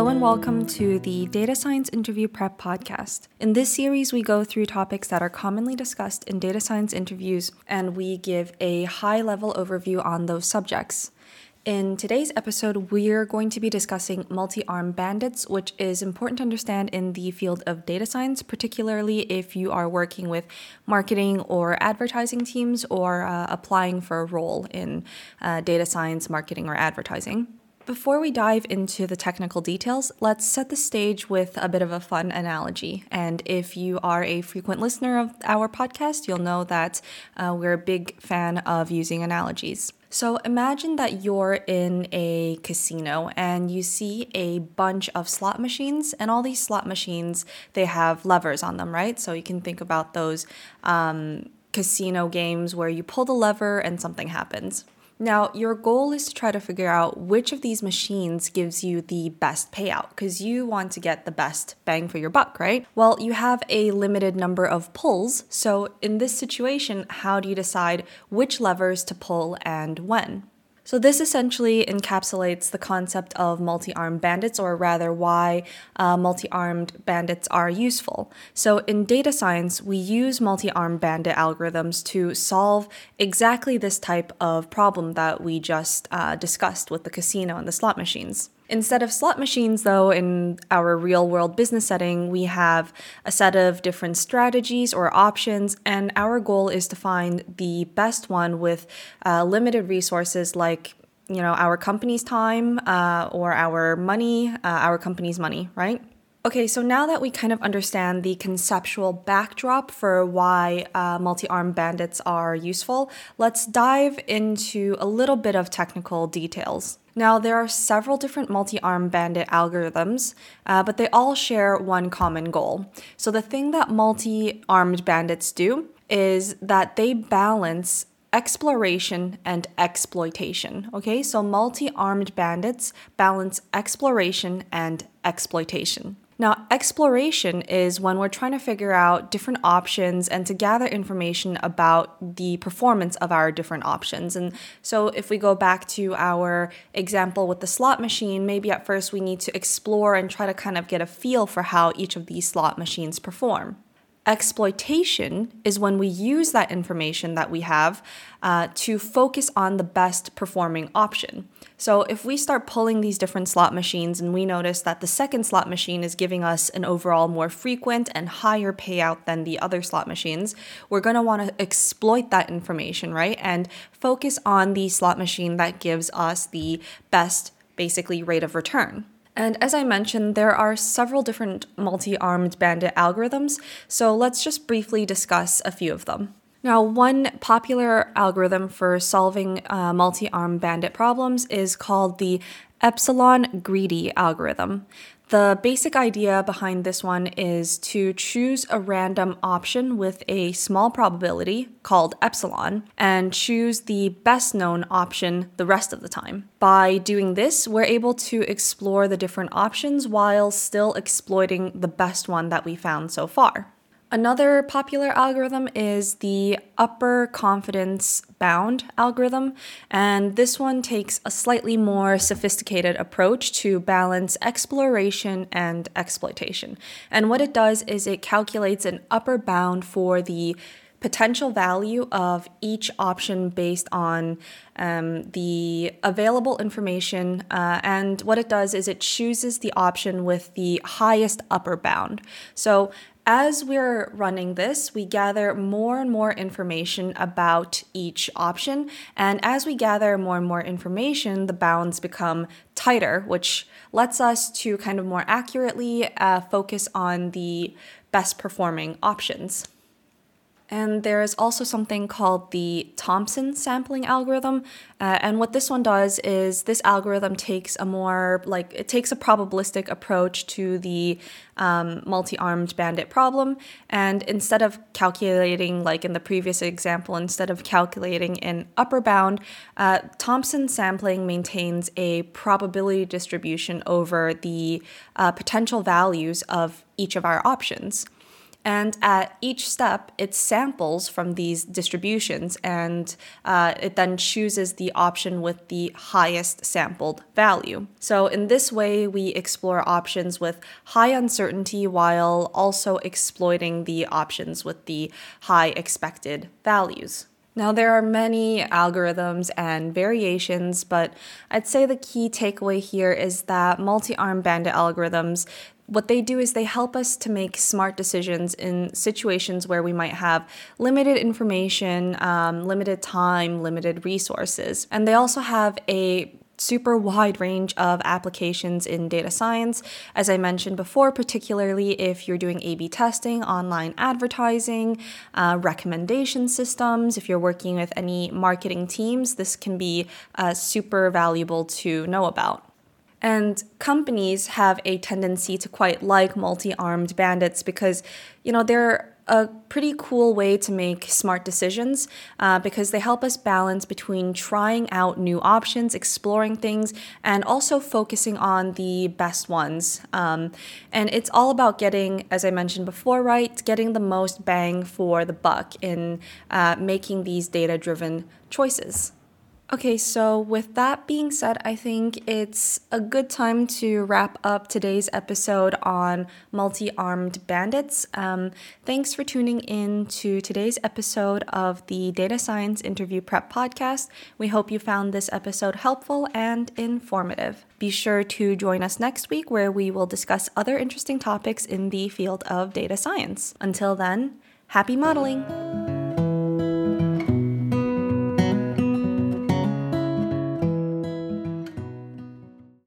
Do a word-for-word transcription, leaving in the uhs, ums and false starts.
Hello and welcome to the Data Science Interview Prep Podcast. In this series, we go through topics that are commonly discussed in data science interviews, and we give a high-level overview on those subjects. In today's episode, we're going to be discussing multi-armed bandits, which is important to understand in the field of data science, particularly if you are working with marketing or advertising teams or uh, applying for a role in uh, data science, marketing, or advertising. Before we dive into the technical details, let's set the stage with a bit of a fun analogy. And if you are a frequent listener of our podcast, you'll know that uh, we're a big fan of using analogies. So imagine that you're in a casino and you see a bunch of slot machines, and all these slot machines, they have levers on them, right? So you can think about those um, casino games where you pull the lever and something happens. Now, your goal is to try to figure out which of these machines gives you the best payout, because you want to get the best bang for your buck, right? Well, you have a limited number of pulls, so in this situation, how do you decide which levers to pull and when? So this essentially encapsulates the concept of multi-armed bandits, or rather why uh, multi-armed bandits are useful. So in data science, we use multi-armed bandit algorithms to solve exactly this type of problem that we just uh, discussed with the casino and the slot machines. Instead of slot machines, though, in our real-world business setting, we have a set of different strategies or options, and our goal is to find the best one with uh, limited resources like, you know, our company's time uh, or our money, uh, our company's money, right? Okay, so now that we kind of understand the conceptual backdrop for why uh, multi-armed bandits are useful, let's dive into a little bit of technical details. Now, there are several different multi-armed bandit algorithms, uh, but they all share one common goal. So the thing that multi-armed bandits do is that they balance exploration and exploitation. Okay, so multi-armed bandits balance exploration and exploitation. Now, exploration is when we're trying to figure out different options and to gather information about the performance of our different options. And so if we go back to our example with the slot machine, maybe at first we need to explore and try to kind of get a feel for how each of these slot machines perform. Exploitation is when we use that information that we have uh, to focus on the best performing option. So if we start pulling these different slot machines and we notice that the second slot machine is giving us an overall more frequent and higher payout than the other slot machines, we're going to want to exploit that information, right? And focus on the slot machine that gives us the best, basically, rate of return. And as I mentioned, there are several different multi-armed bandit algorithms, so let's just briefly discuss a few of them. Now, one popular algorithm for solving uh, multi-armed bandit problems is called the Epsilon Greedy algorithm. The basic idea behind this one is to choose a random option with a small probability called epsilon and choose the best known option the rest of the time. By doing this, we're able to explore the different options while still exploiting the best one that we found so far. Another popular algorithm is the upper confidence bound algorithm, and this one takes a slightly more sophisticated approach to balance exploration and exploitation. And what it does is it calculates an upper bound for the potential value of each option based on um, the available information. Uh, and what it does is it chooses the option with the highest upper bound. So as we're running this, we gather more and more information about each option. And as we gather more and more information, the bounds become tighter, which lets us to kind of more accurately uh, focus on the best performing options. And there is also something called the Thompson sampling algorithm. Uh, and what this one does is this algorithm takes a more, like, it takes a probabilistic approach to the um, multi-armed bandit problem. And instead of calculating, like in the previous example, instead of calculating an upper bound, uh, Thompson sampling maintains a probability distribution over the uh, potential values of each of our options. And at each step, it samples from these distributions, and uh, it then chooses the option with the highest sampled value. So in this way, we explore options with high uncertainty while also exploiting the options with the high expected values. Now, there are many algorithms and variations, but I'd say the key takeaway here is that multi-armed bandit algorithms, what they do is they help us to make smart decisions in situations where we might have limited information, um, limited time, limited resources. And they also have a super wide range of applications in data science, as I mentioned before, particularly if you're doing A B testing, online advertising, uh, recommendation systems. If you're working with any marketing teams, this can be uh, super valuable to know about. And companies have a tendency to quite like multi-armed bandits because, you know, they're a pretty cool way to make smart decisions uh, because they help us balance between trying out new options, exploring things, and also focusing on the best ones. Um, and it's all about getting, as I mentioned before, right, getting the most bang for the buck in uh, making these data-driven choices. Okay, so with that being said, I think it's a good time to wrap up today's episode on multi-armed bandits. Um, thanks for tuning in to today's episode of the Data Science Interview Prep Podcast. We hope you found this episode helpful and informative. Be sure to join us next week where we will discuss other interesting topics in the field of data science. Until then, happy modeling!